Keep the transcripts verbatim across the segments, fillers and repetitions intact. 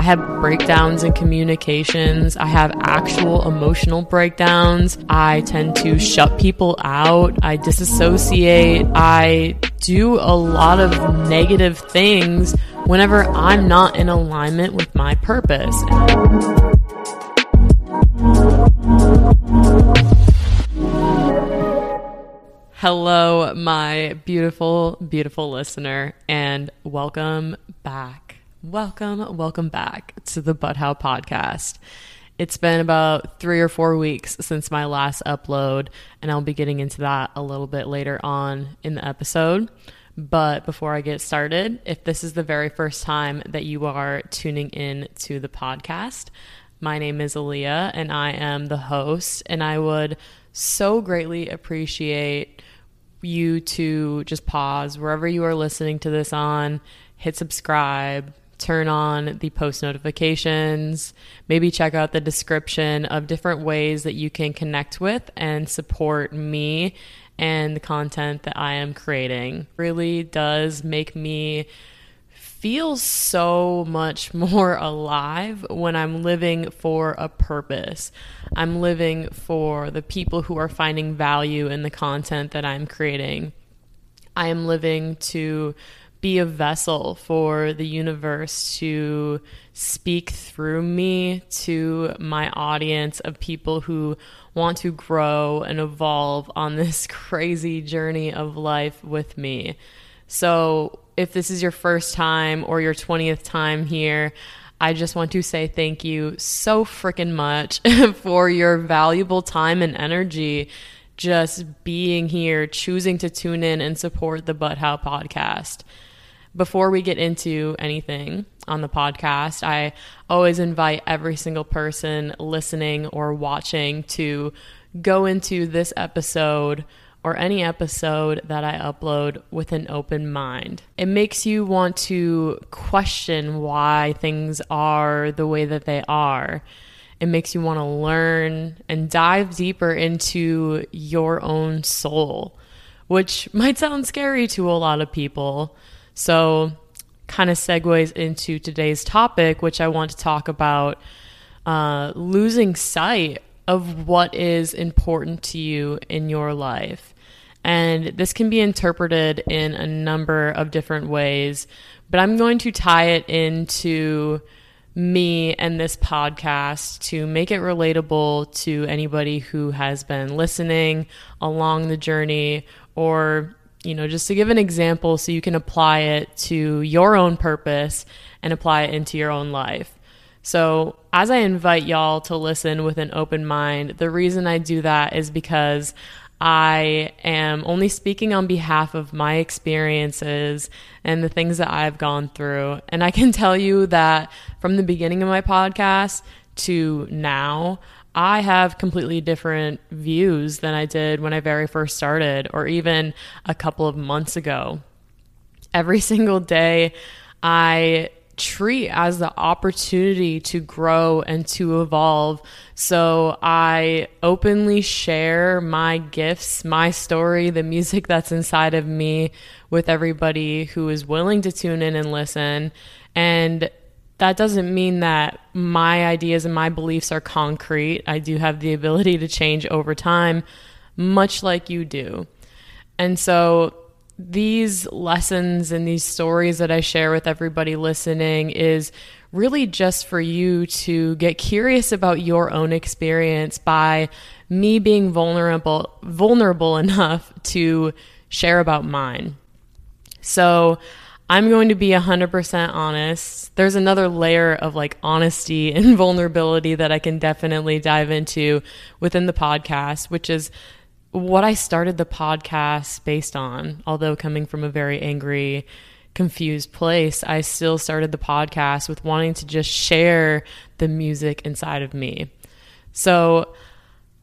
I had breakdowns in communications. I have actual emotional breakdowns. I tend to shut people out. I disassociate. I do a lot of negative things whenever I'm not in alignment with my purpose. Hello, my beautiful, beautiful listener, and welcome back. Welcome, welcome back to the Butthow podcast. It's been about three or four weeks since my last upload, and I'll be getting into that a little bit later on in the episode. But before I get started, if this is the very first time that you are tuning in to the podcast, my name is Aaliyah, and I am the host, and I would so greatly appreciate you to just pause wherever you are listening to this on, hit subscribe, turn on the post notifications, maybe check out the description of different ways that you can connect with and support me and the content that I am creating. It really does make me feel so much more alive when I'm living for a purpose. I'm living for the people who are finding value in the content that I'm creating. I am living to be a vessel for the universe to speak through me to my audience of people who want to grow and evolve on this crazy journey of life with me. So if this is your first time or your twentieth time here, I just want to say thank you so freaking much for your valuable time and energy just being here, choosing to tune in and support the Butthow podcast. Before we get into anything on the podcast, I always invite every single person listening or watching to go into this episode or any episode that I upload with an open mind. It makes you want to question why things are the way that they are. It makes you want to learn and dive deeper into your own soul, which might sound scary to a lot of people. So kind of segues into today's topic, which I want to talk about uh, losing sight of what is important to you in your life. And this can be interpreted in a number of different ways, but I'm going to tie it into me and this podcast to make it relatable to anybody who has been listening along the journey, or, you know, just to give an example so you can apply it to your own purpose and apply it into your own life. So as I invite y'all to listen with an open mind, the reason I do that is because I am only speaking on behalf of my experiences and the things that I've gone through. And I can tell you that from the beginning of my podcast to now, I have completely different views than I did when I very first started, or even a couple of months ago. Every single day, I treat as the opportunity to grow and to evolve. So I openly share my gifts, my story, the music that's inside of me with everybody who is willing to tune in and listen. And that doesn't mean that my ideas and my beliefs are concrete. I do have the ability to change over time, much like you do. And so these lessons and these stories that I share with everybody listening is really just for you to get curious about your own experience by me being vulnerable, vulnerable enough to share about mine. So I'm going to be one hundred percent honest. There's another layer of like honesty and vulnerability that I can definitely dive into within the podcast, which is what I started the podcast based on. Although coming from a very angry, confused place, I still started the podcast with wanting to just share the music inside of me. So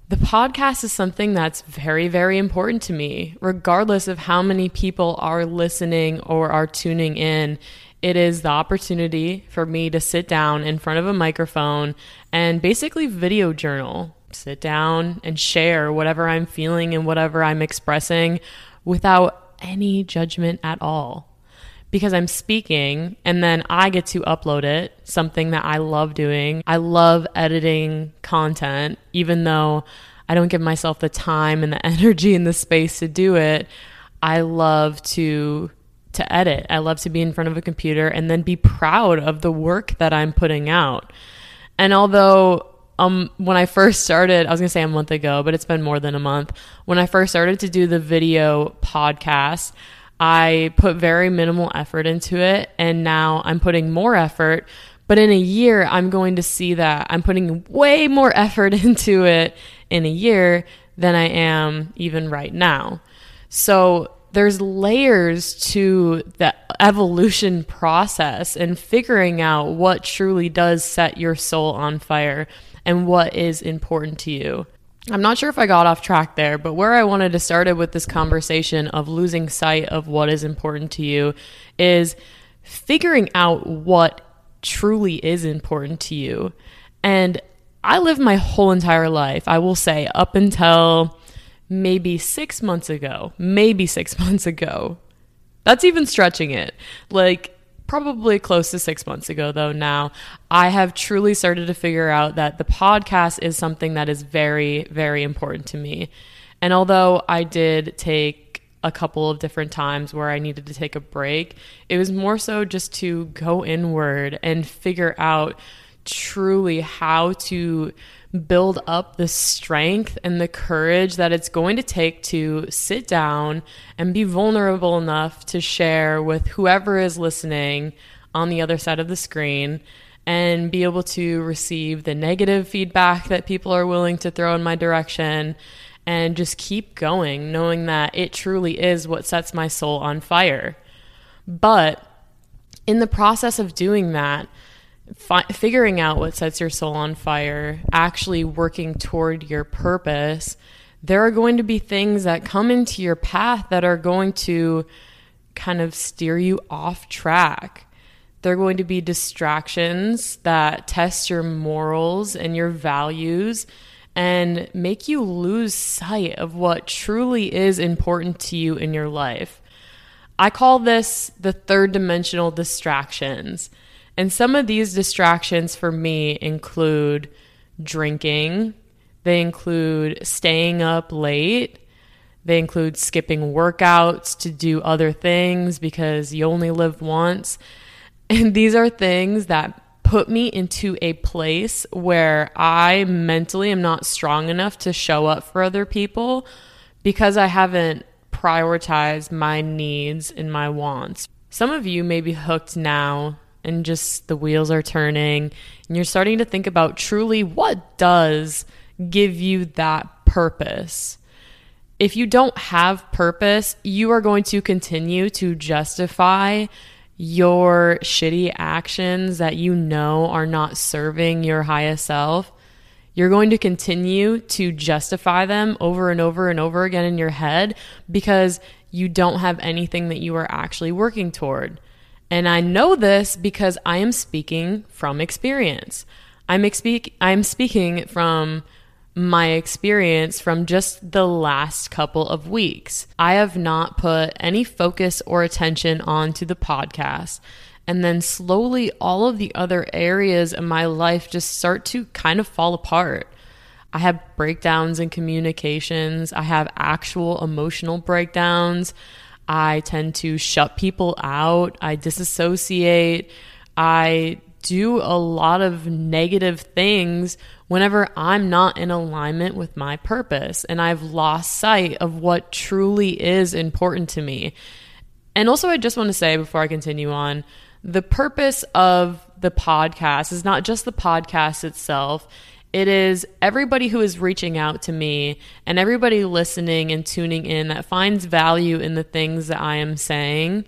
the podcast is something that's very, very important to me. Regardless of how many people are listening or are tuning in, it is the opportunity for me to sit down in front of a microphone and basically video journal. Sit down and share whatever I'm feeling and whatever I'm expressing without any judgment at all. because I'm speaking, and then I get to upload it, something that I love doing. I love editing content, even though I don't give myself the time and the energy and the space to do it. I love to to edit. I love to be in front of a computer and then be proud of the work that I'm putting out. And although um when I first started, I was going to say a month ago, but it's been more than a month. When I first started to do the video podcast, I put very minimal effort into it, and now I'm putting more effort, but in a year I'm going to see that I'm putting way more effort into it in a year than I am even right now. So there's layers to the evolution process and figuring out what truly does set your soul on fire and what is important to you. I'm not sure if I got off track there, but where I wanted to start it with this conversation of losing sight of what is important to you is figuring out what truly is important to you. And I lived my whole entire life, I will say, up until maybe six months ago, maybe six months ago. That's even stretching it. Like probably close to six months ago though now, I have truly started to figure out that the podcast is something that is very, very important to me. And although I did take a couple of different times where I needed to take a break, it was more so just to go inward and figure out truly how to build up the strength and the courage that it's going to take to sit down and be vulnerable enough to share with whoever is listening on the other side of the screen, and be able to receive the negative feedback that people are willing to throw in my direction, and just keep going, knowing that it truly is what sets my soul on fire. But in the process of doing that, Fi- figuring out what sets your soul on fire, actually working toward your purpose, there are going to be things that come into your path that are going to kind of steer you off track. There are going to be distractions that test your morals and your values and make you lose sight of what truly is important to you in your life. I call this the third dimensional distractions. And some of these distractions for me include drinking, they include staying up late, they include skipping workouts to do other things because you only live once. And these are things that put me into a place where I mentally am not strong enough to show up for other people because I haven't prioritized my needs and my wants. Some of you may be hooked now, and just the wheels are turning, and you're starting to think about truly what does give you that purpose. If you don't have purpose, you are going to continue to justify your shitty actions that you know are not serving your highest self. You're going to continue to justify them over and over and over again in your head because you don't have anything that you are actually working toward. And I know this because I am speaking from experience. I'm, expe- I'm speaking from my experience from just the last couple of weeks. I have not put any focus or attention onto the podcast. And then slowly all of the other areas of my life just start to kind of fall apart. I have breakdowns in communications. I have actual emotional breakdowns. I tend to shut people out. I disassociate. I do a lot of negative things whenever I'm not in alignment with my purpose, and I've lost sight of what truly is important to me. And also, I just want to say before I continue on, the purpose of the podcast is not just the podcast itself. It is everybody who is reaching out to me and everybody listening and tuning in that finds value in the things that I am saying.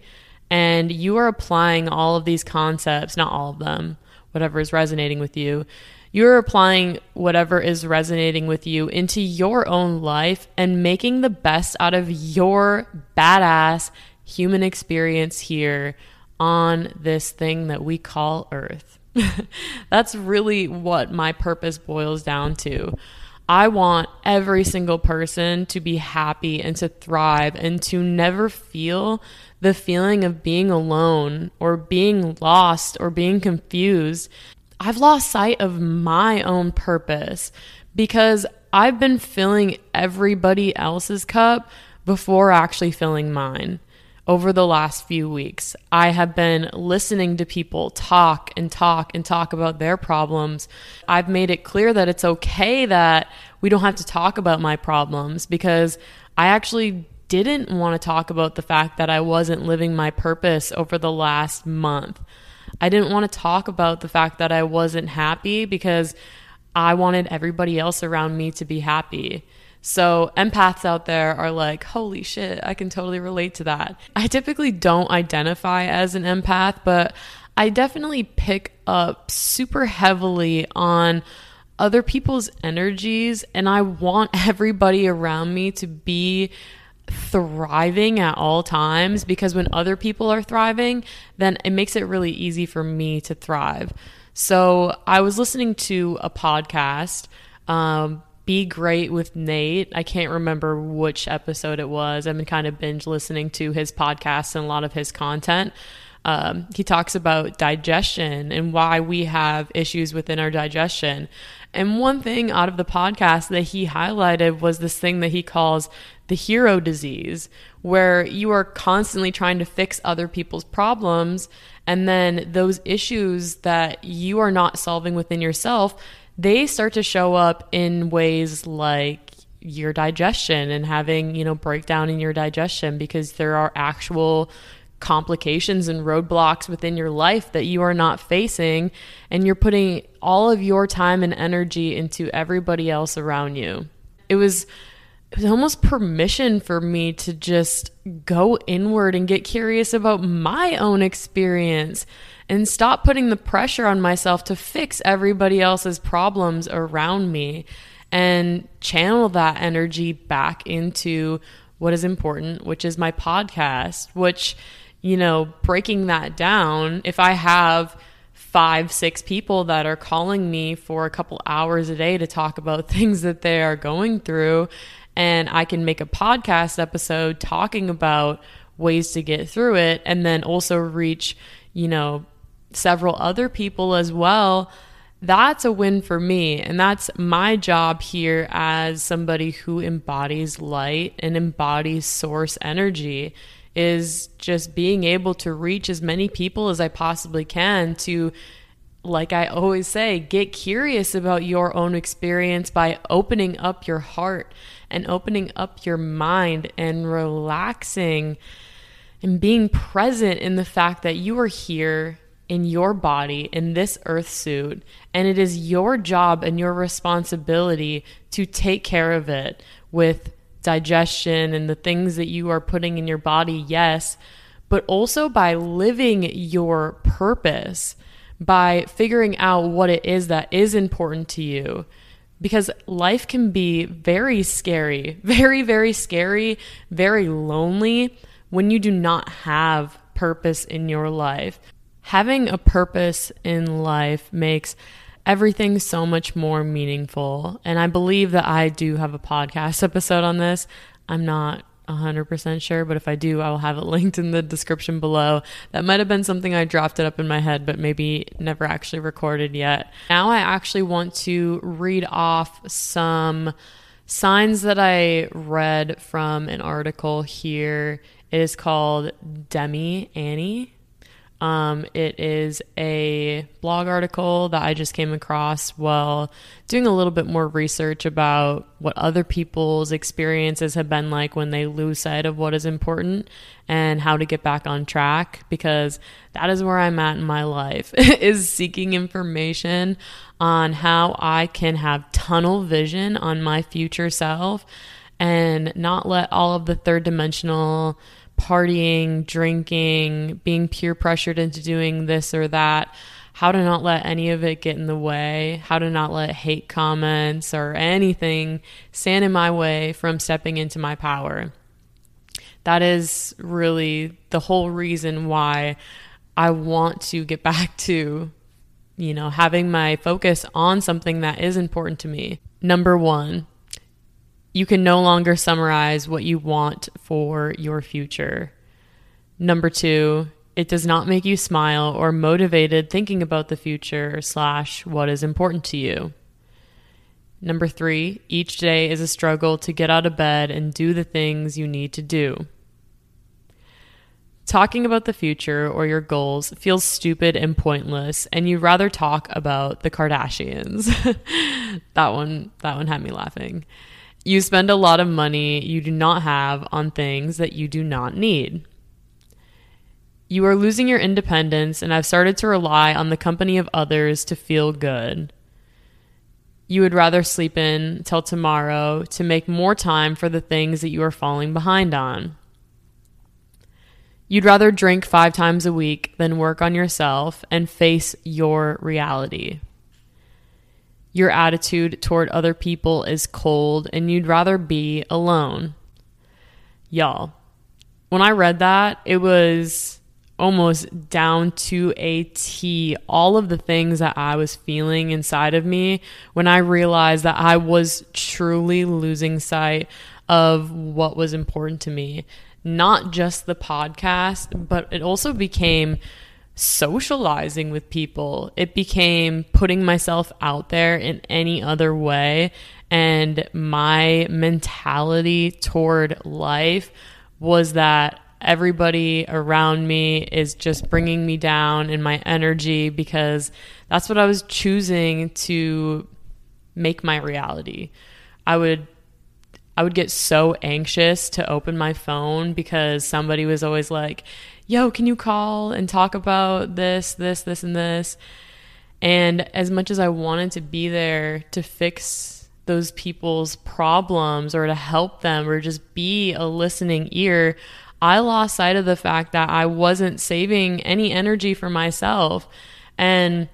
And you are applying all of these concepts, not all of them, whatever is resonating with you. You're applying whatever is resonating with you into your own life and making the best out of your badass human experience here on this thing that we call Earth. That's really what my purpose boils down to. I want every single person to be happy and to thrive and to never feel the feeling of being alone or being lost or being confused. I've lost sight of my own purpose because I've been filling everybody else's cup before actually filling mine. Over the last few weeks, I have been listening to people talk and talk and talk about their problems. I've made it clear that it's okay that we don't have to talk about my problems because I actually didn't want to talk about the fact that I wasn't living my purpose over the last month. I didn't want to talk about the fact that I wasn't happy because I wanted everybody else around me to be happy. So empaths out there are like, holy shit, I can totally relate to that. I typically don't identify as an empath, but I definitely pick up super heavily on other people's energies, and I want everybody around me to be thriving at all times because when other people are thriving, then it makes it really easy for me to thrive. So I was listening to a podcast, um, Be Great with Nate. I can't remember which episode it was. I've been kind of binge listening to his podcast and a lot of his content. Um, he talks about digestion and why we have issues within our digestion. And one thing out of the podcast that he highlighted was this thing that he calls the hero disease, where you are constantly trying to fix other people's problems. And then those issues that you are not solving within yourself, they start to show up in ways like your digestion and having, you know, breakdown in your digestion because there are actual complications and roadblocks within your life that you are not facing, and you're putting all of your time and energy into everybody else around you. It was it was almost permission for me to just go inward and get curious about my own experience and stop putting the pressure on myself to fix everybody else's problems around me and channel that energy back into what is important, which is my podcast, which, you know, breaking that down, if I have five, six people that are calling me for a couple hours a day to talk about things that they are going through, and I can make a podcast episode talking about ways to get through it and then also reach, you know, several other people as well, that's a win for me. And that's my job here as somebody who embodies light and embodies source energy, is just being able to reach as many people as I possibly can to, like I always say, get curious about your own experience by opening up your heart and opening up your mind and relaxing and being present in the fact that you are here in your body, in this earth suit, and it is your job and your responsibility to take care of it with digestion and the things that you are putting in your body, yes, but also by living your purpose, by figuring out what it is that is important to you. Because life can be very scary, very, very scary, very lonely when you do not have purpose in your life. Having a purpose in life makes everything so much more meaningful. And I believe that I do have a podcast episode on this. I'm not one hundred percent sure, but if I do, I will have it linked in the description below. That might have been something I drafted up in my head, but maybe never actually recorded yet. Now I actually want to read off some signs that I read from an article here. It is called Dummy Annie. Um, it is a blog article that I just came across while doing a little bit more research about what other people's experiences have been like when they lose sight of what is important and how to get back on track, because that is where I'm at in my life, is seeking information on how I can have tunnel vision on my future self and not let all of the third dimensional partying, drinking, being peer pressured into doing this or that, how to not let any of it get in the way, how to not let hate comments or anything stand in my way from stepping into my power. That is really the whole reason why I want to get back to you know, having my focus on something that is important to me. Number one, you can no longer summarize what you want for your future. Number two, it does not make you smile or motivated thinking about the future slash what is important to you. Number three, each day is a struggle to get out of bed and do the things you need to do. Talking about the future or your goals feels stupid and pointless, and you'd rather talk about the Kardashians. That one, that one had me laughing. You spend a lot of money you do not have on things that you do not need. You are losing your independence and have started to rely on the company of others to feel good. You would rather sleep in till tomorrow to make more time for the things that you are falling behind on. You'd rather drink five times a week than work on yourself and face your reality. Your attitude toward other people is cold and you'd rather be alone. Y'all, when I read that, it was almost down to a T, all of the things that I was feeling inside of me when I realized that I was truly losing sight of what was important to me. Not just the podcast, but it also became socializing with people. It became putting myself out there in any other way. And my mentality toward life was that everybody around me is just bringing me down in my energy, because that's what I was choosing to make my reality. I would I would get so anxious to open my phone because somebody was always like, yo, can you call and talk about this, this, this, and this? And as much as I wanted to be there to fix those people's problems or to help them or just be a listening ear, I lost sight of the fact that I wasn't saving any energy for myself. And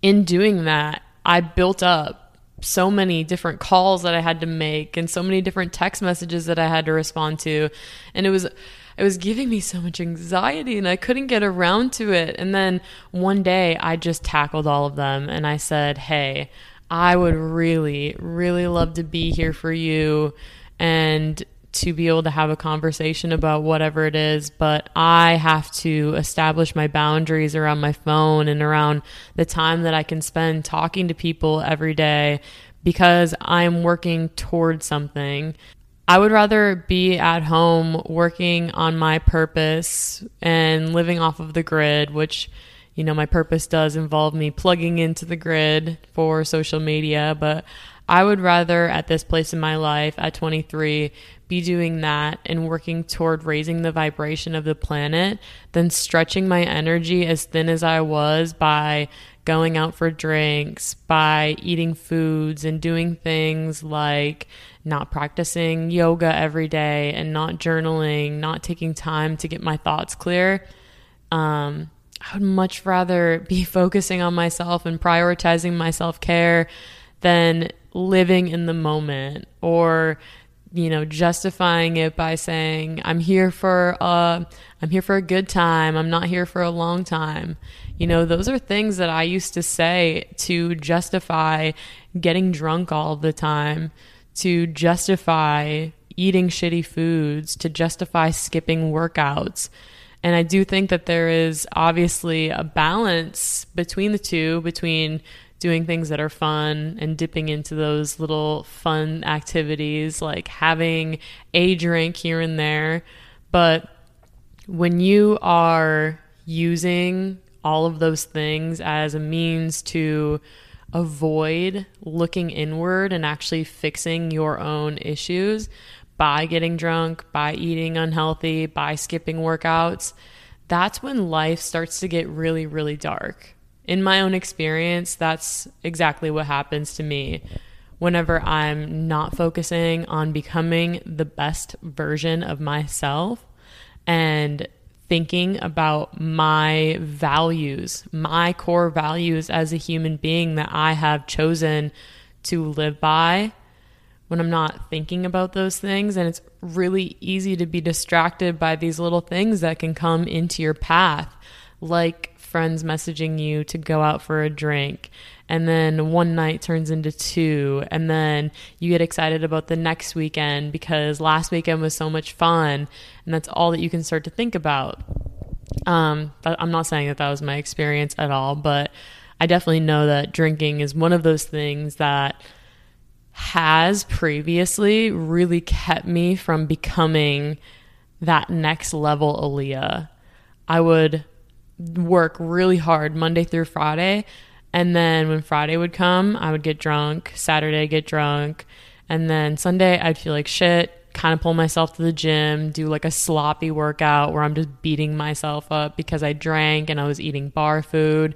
in doing that, I built up so many different calls that I had to make and so many different text messages that I had to respond to. And it was it was giving me so much anxiety and I couldn't get around to it. And then one day I just tackled all of them and I said, hey, I would really, really love to be here for you and to be able to have a conversation about whatever it is, but I have to establish my boundaries around my phone and around the time that I can spend talking to people every day because I'm working towards something. I would rather be at home working on my purpose and living off of the grid, which, you know, my purpose does involve me plugging into the grid for social media, but I would rather at this place in my life at twenty-three be doing that and working toward raising the vibration of the planet than stretching my energy as thin as I was by going out for drinks, by eating foods and doing things like not practicing yoga every day and not journaling, not taking time to get my thoughts clear. Um, I would much rather be focusing on myself and prioritizing my self-care than living in the moment or, you know, justifying it by saying I'm here for a, I'm here for a good time. I'm not here for a long time. You know, those are things that I used to say to justify getting drunk all the time, to justify eating shitty foods, to justify skipping workouts. And I do think that there is obviously a balance between the two, between doing things that are fun and dipping into those little fun activities, like having a drink here and there. But when you are using all of those things as a means to avoid looking inward and actually fixing your own issues by getting drunk, by eating unhealthy, by skipping workouts, that's when life starts to get really, really dark. In my own experience, that's exactly what happens to me. Whenever I'm not focusing on becoming the best version of myself and thinking about my values, my core values as a human being that I have chosen to live by, when I'm not thinking about those things, and it's really easy to be distracted by these little things that can come into your path, like friends messaging you to go out for a drink, and then one night turns into two, and then you get excited about the next weekend because last weekend was so much fun, and that's all that you can start to think about. Um, I'm not saying that that was my experience at all, but I definitely know that drinking is one of those things that has previously really kept me from becoming that next level Aaliyah. I would work really hard Monday through Friday, and then when Friday would come, I would get drunk, Saturday get drunk, and then Sunday I'd feel like shit, kind of pull myself to the gym, do like a sloppy workout where I'm just beating myself up because I drank and I was eating bar food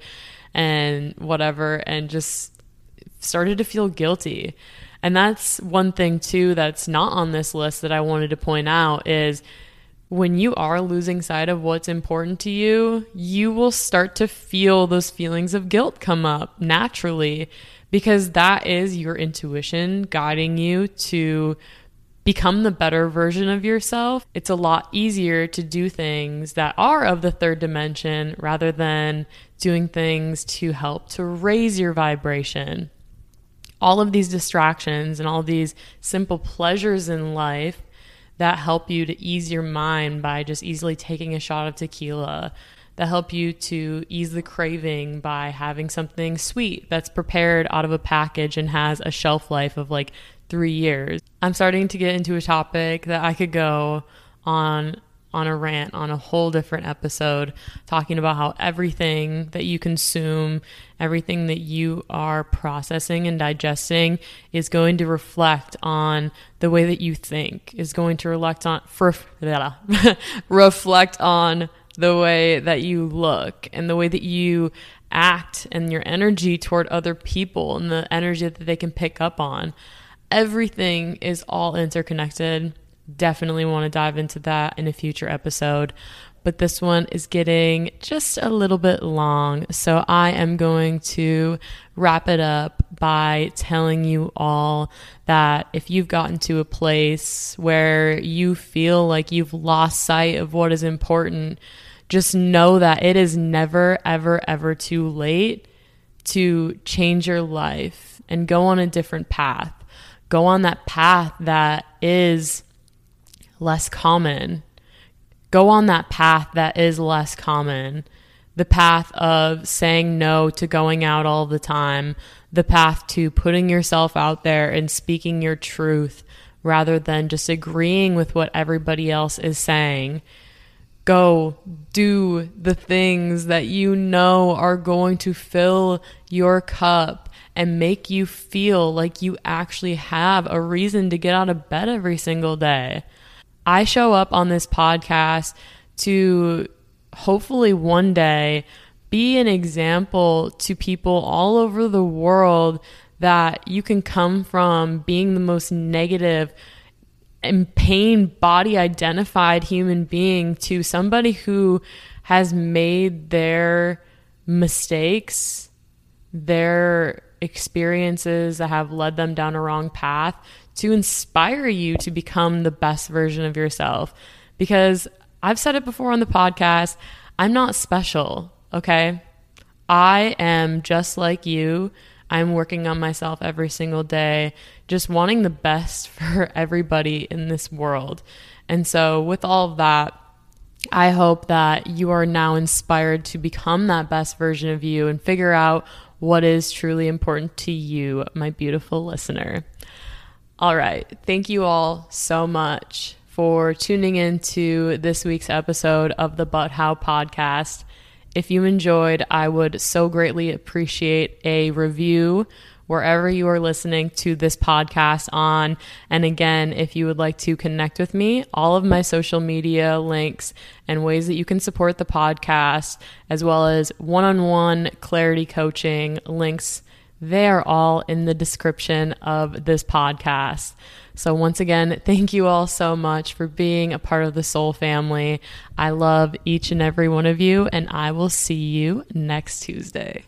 and whatever, and just started to feel guilty. And that's one thing too that's not on this list that I wanted to point out is when you are losing sight of what's important to you, you will start to feel those feelings of guilt come up naturally because that is your intuition guiding you to become the better version of yourself. It's a lot easier to do things that are of the third dimension rather than doing things to help to raise your vibration. All of these distractions and all these simple pleasures in life that help you to ease your mind by just easily taking a shot of tequila, that help you to ease the craving by having something sweet that's prepared out of a package and has a shelf life of like three years. I'm starting to get into a topic that I could go on on a rant on a whole different episode, talking about how everything that you consume, everything that you are processing and digesting is going to reflect on the way that you think, is going to reflect on, reflect on the way that you look and the way that you act and your energy toward other people and the energy that they can pick up on. Everything is all interconnected. Definitely want to dive into that in a future episode, but this one is getting just a little bit long, so I am going to wrap it up by telling you all that if you've gotten to a place where you feel like you've lost sight of what is important, just know that it is never, ever, ever too late to change your life and go on a different path. Go on that path that is less common. Go on that path that is less common. The path of saying no to going out all the time. The path to putting yourself out there and speaking your truth rather than just agreeing with what everybody else is saying. Go do the things that you know are going to fill your cup and make you feel like you actually have a reason to get out of bed every single day. I show up on this podcast to hopefully one day be an example to people all over the world that you can come from being the most negative and pain body identified human being to somebody who has made their mistakes, their experiences that have led them down a wrong path, to inspire you to become the best version of yourself. Because I've said it before on the podcast, I'm not special, okay? I am just like you. I'm working on myself every single day, just wanting the best for everybody in this world. And so with all of that, I hope that you are now inspired to become that best version of you and figure out what is truly important to you, my beautiful listener. All right. Thank you all so much for tuning into this week's episode of the Butthow podcast. If you enjoyed, I would so greatly appreciate a review wherever you are listening to this podcast on. And again, if you would like to connect with me, all of my social media links and ways that you can support the podcast, as well as one-on-one clarity coaching links, they are all in the description of this podcast. So once again, thank you all so much for being a part of the Soul family. I love each and every one of you, and I will see you next Tuesday.